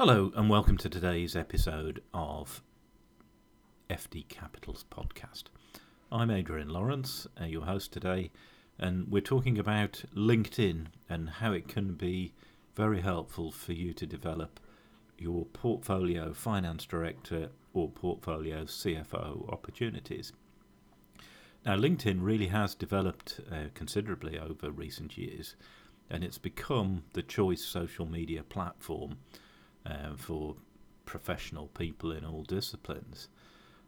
Hello and welcome to today's episode of FD Capital's podcast. I'm Adrian Lawrence, your host today, and we're talking about LinkedIn and how it can be very helpful for you to develop your portfolio finance director or portfolio CFO opportunities. Now, LinkedIn really has developed considerably over recent years, and it's become the choice social media platform for professional people in all disciplines.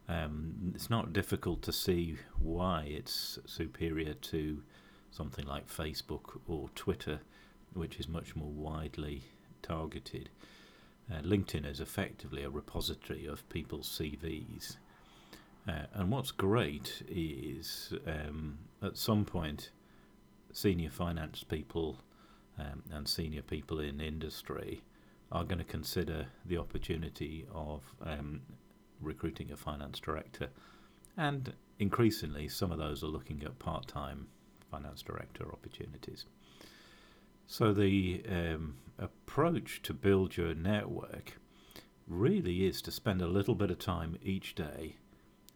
It's not difficult to see why it's superior to something like Facebook or Twitter, which is much more widely targeted. LinkedIn is effectively a repository of people's CVs. And what's great is at some point senior finance people and senior people in industry are going to consider the opportunity of recruiting a finance director, and increasingly some of those are looking at part-time finance director opportunities. So the approach to build your network really is to spend a little bit of time each day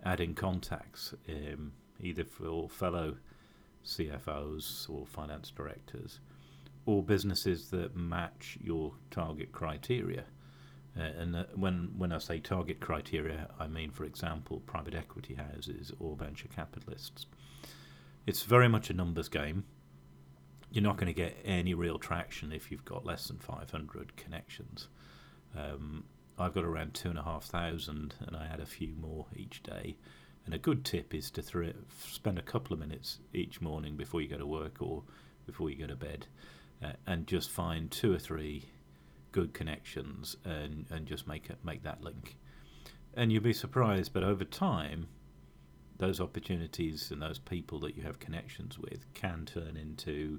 adding contacts, either for fellow CFOs or finance directors, or businesses that match your target criteria. And when I say target criteria, I mean, for example, private equity houses or venture capitalists. It's very much a numbers game. You're not going to get any real traction if you've got less than 500 connections. I've got around 2,500, and I add a few more each day. And a good tip is to spend a couple of minutes each morning before you go to work or before you go to bed, and just find two or three good connections and just make that link. And you'll be surprised, but over time, those opportunities and those people that you have connections with can turn into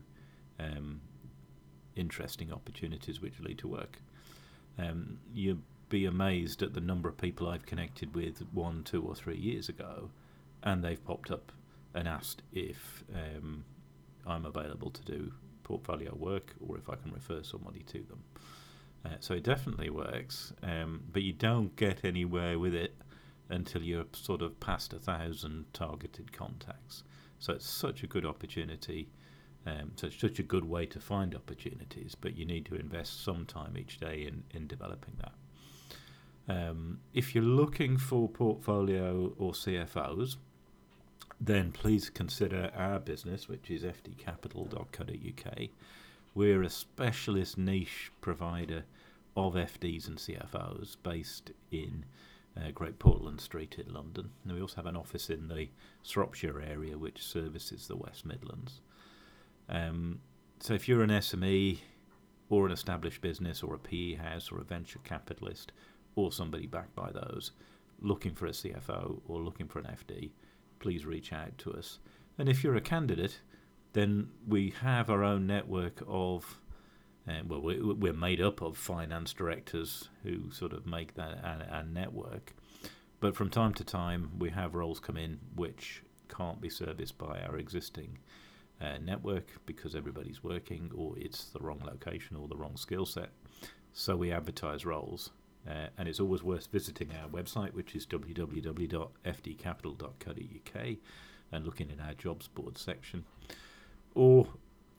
interesting opportunities which lead to work. You'll be amazed at the number of people I've connected with 1, 2, or 3 years ago, and they've popped up and asked if I'm available to do portfolio work, or if I can refer somebody to them. So it definitely works, but you don't get anywhere with it until you're sort of past 1,000 targeted contacts. So it's such a good opportunity, so it's such a good way to find opportunities, but you need to invest some time each day in developing that. If you're looking for portfolio or CFOs, then please consider our business, which is fdcapital.co.uk. We're a specialist niche provider of FDs and CFOs based in Great Portland Street in London. And we also have an office in the Shropshire area, which services the West Midlands. So if you're an SME or an established business or a PE house or a venture capitalist or somebody backed by those looking for a CFO or looking for an FD, please reach out to us. And if you're a candidate, then we have our own network of, we're made up of finance directors who sort of make that our network. But from time to time, we have roles come in which can't be serviced by our existing network because everybody's working, or it's the wrong location or the wrong skill set. So we advertise roles. And it's always worth visiting our website, which is www.fdcapital.co.uk, and looking in our jobs board section. Or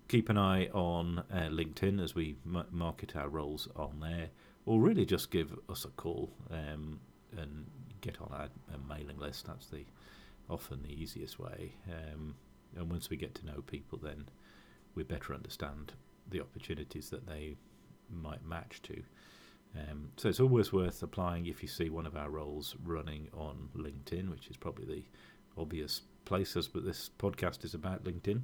keep an eye on LinkedIn as we market our roles on there, or really just give us a call and get on our mailing list. That's often the easiest way. And once we get to know people, then we better understand the opportunities that they might match to. So it's always worth applying if you see one of our roles running on LinkedIn, which is probably the obvious places, but this podcast is about LinkedIn.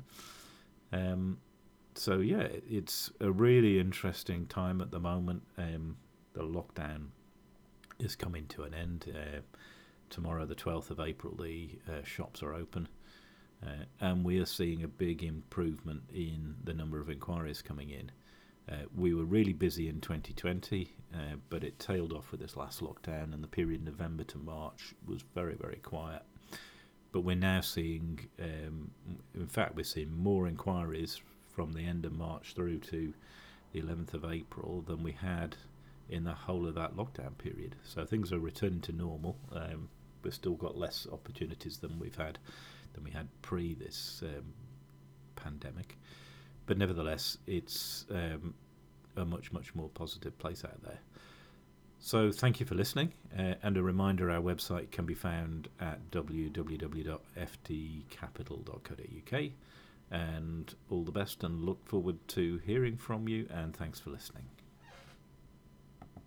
So yeah, it's a really interesting time at the moment. The lockdown is coming to an end. Tomorrow, the 12th of April, the shops are open, and we are seeing a big improvement in the number of inquiries coming in. We were really busy in 2020, but it tailed off with this last lockdown, and the period November to March was very, very quiet. But we're now seeing, in fact, we're seeing more inquiries from the end of March through to the 11th of April than we had in the whole of that lockdown period. So things are returning to normal. We've still got less opportunities than we had pre this pandemic, but nevertheless, it's a much more positive place out there. So thank you for listening, and a reminder, our website can be found at www.fdcapital.co.uk, and all the best, and look forward to hearing from you, and thanks for listening.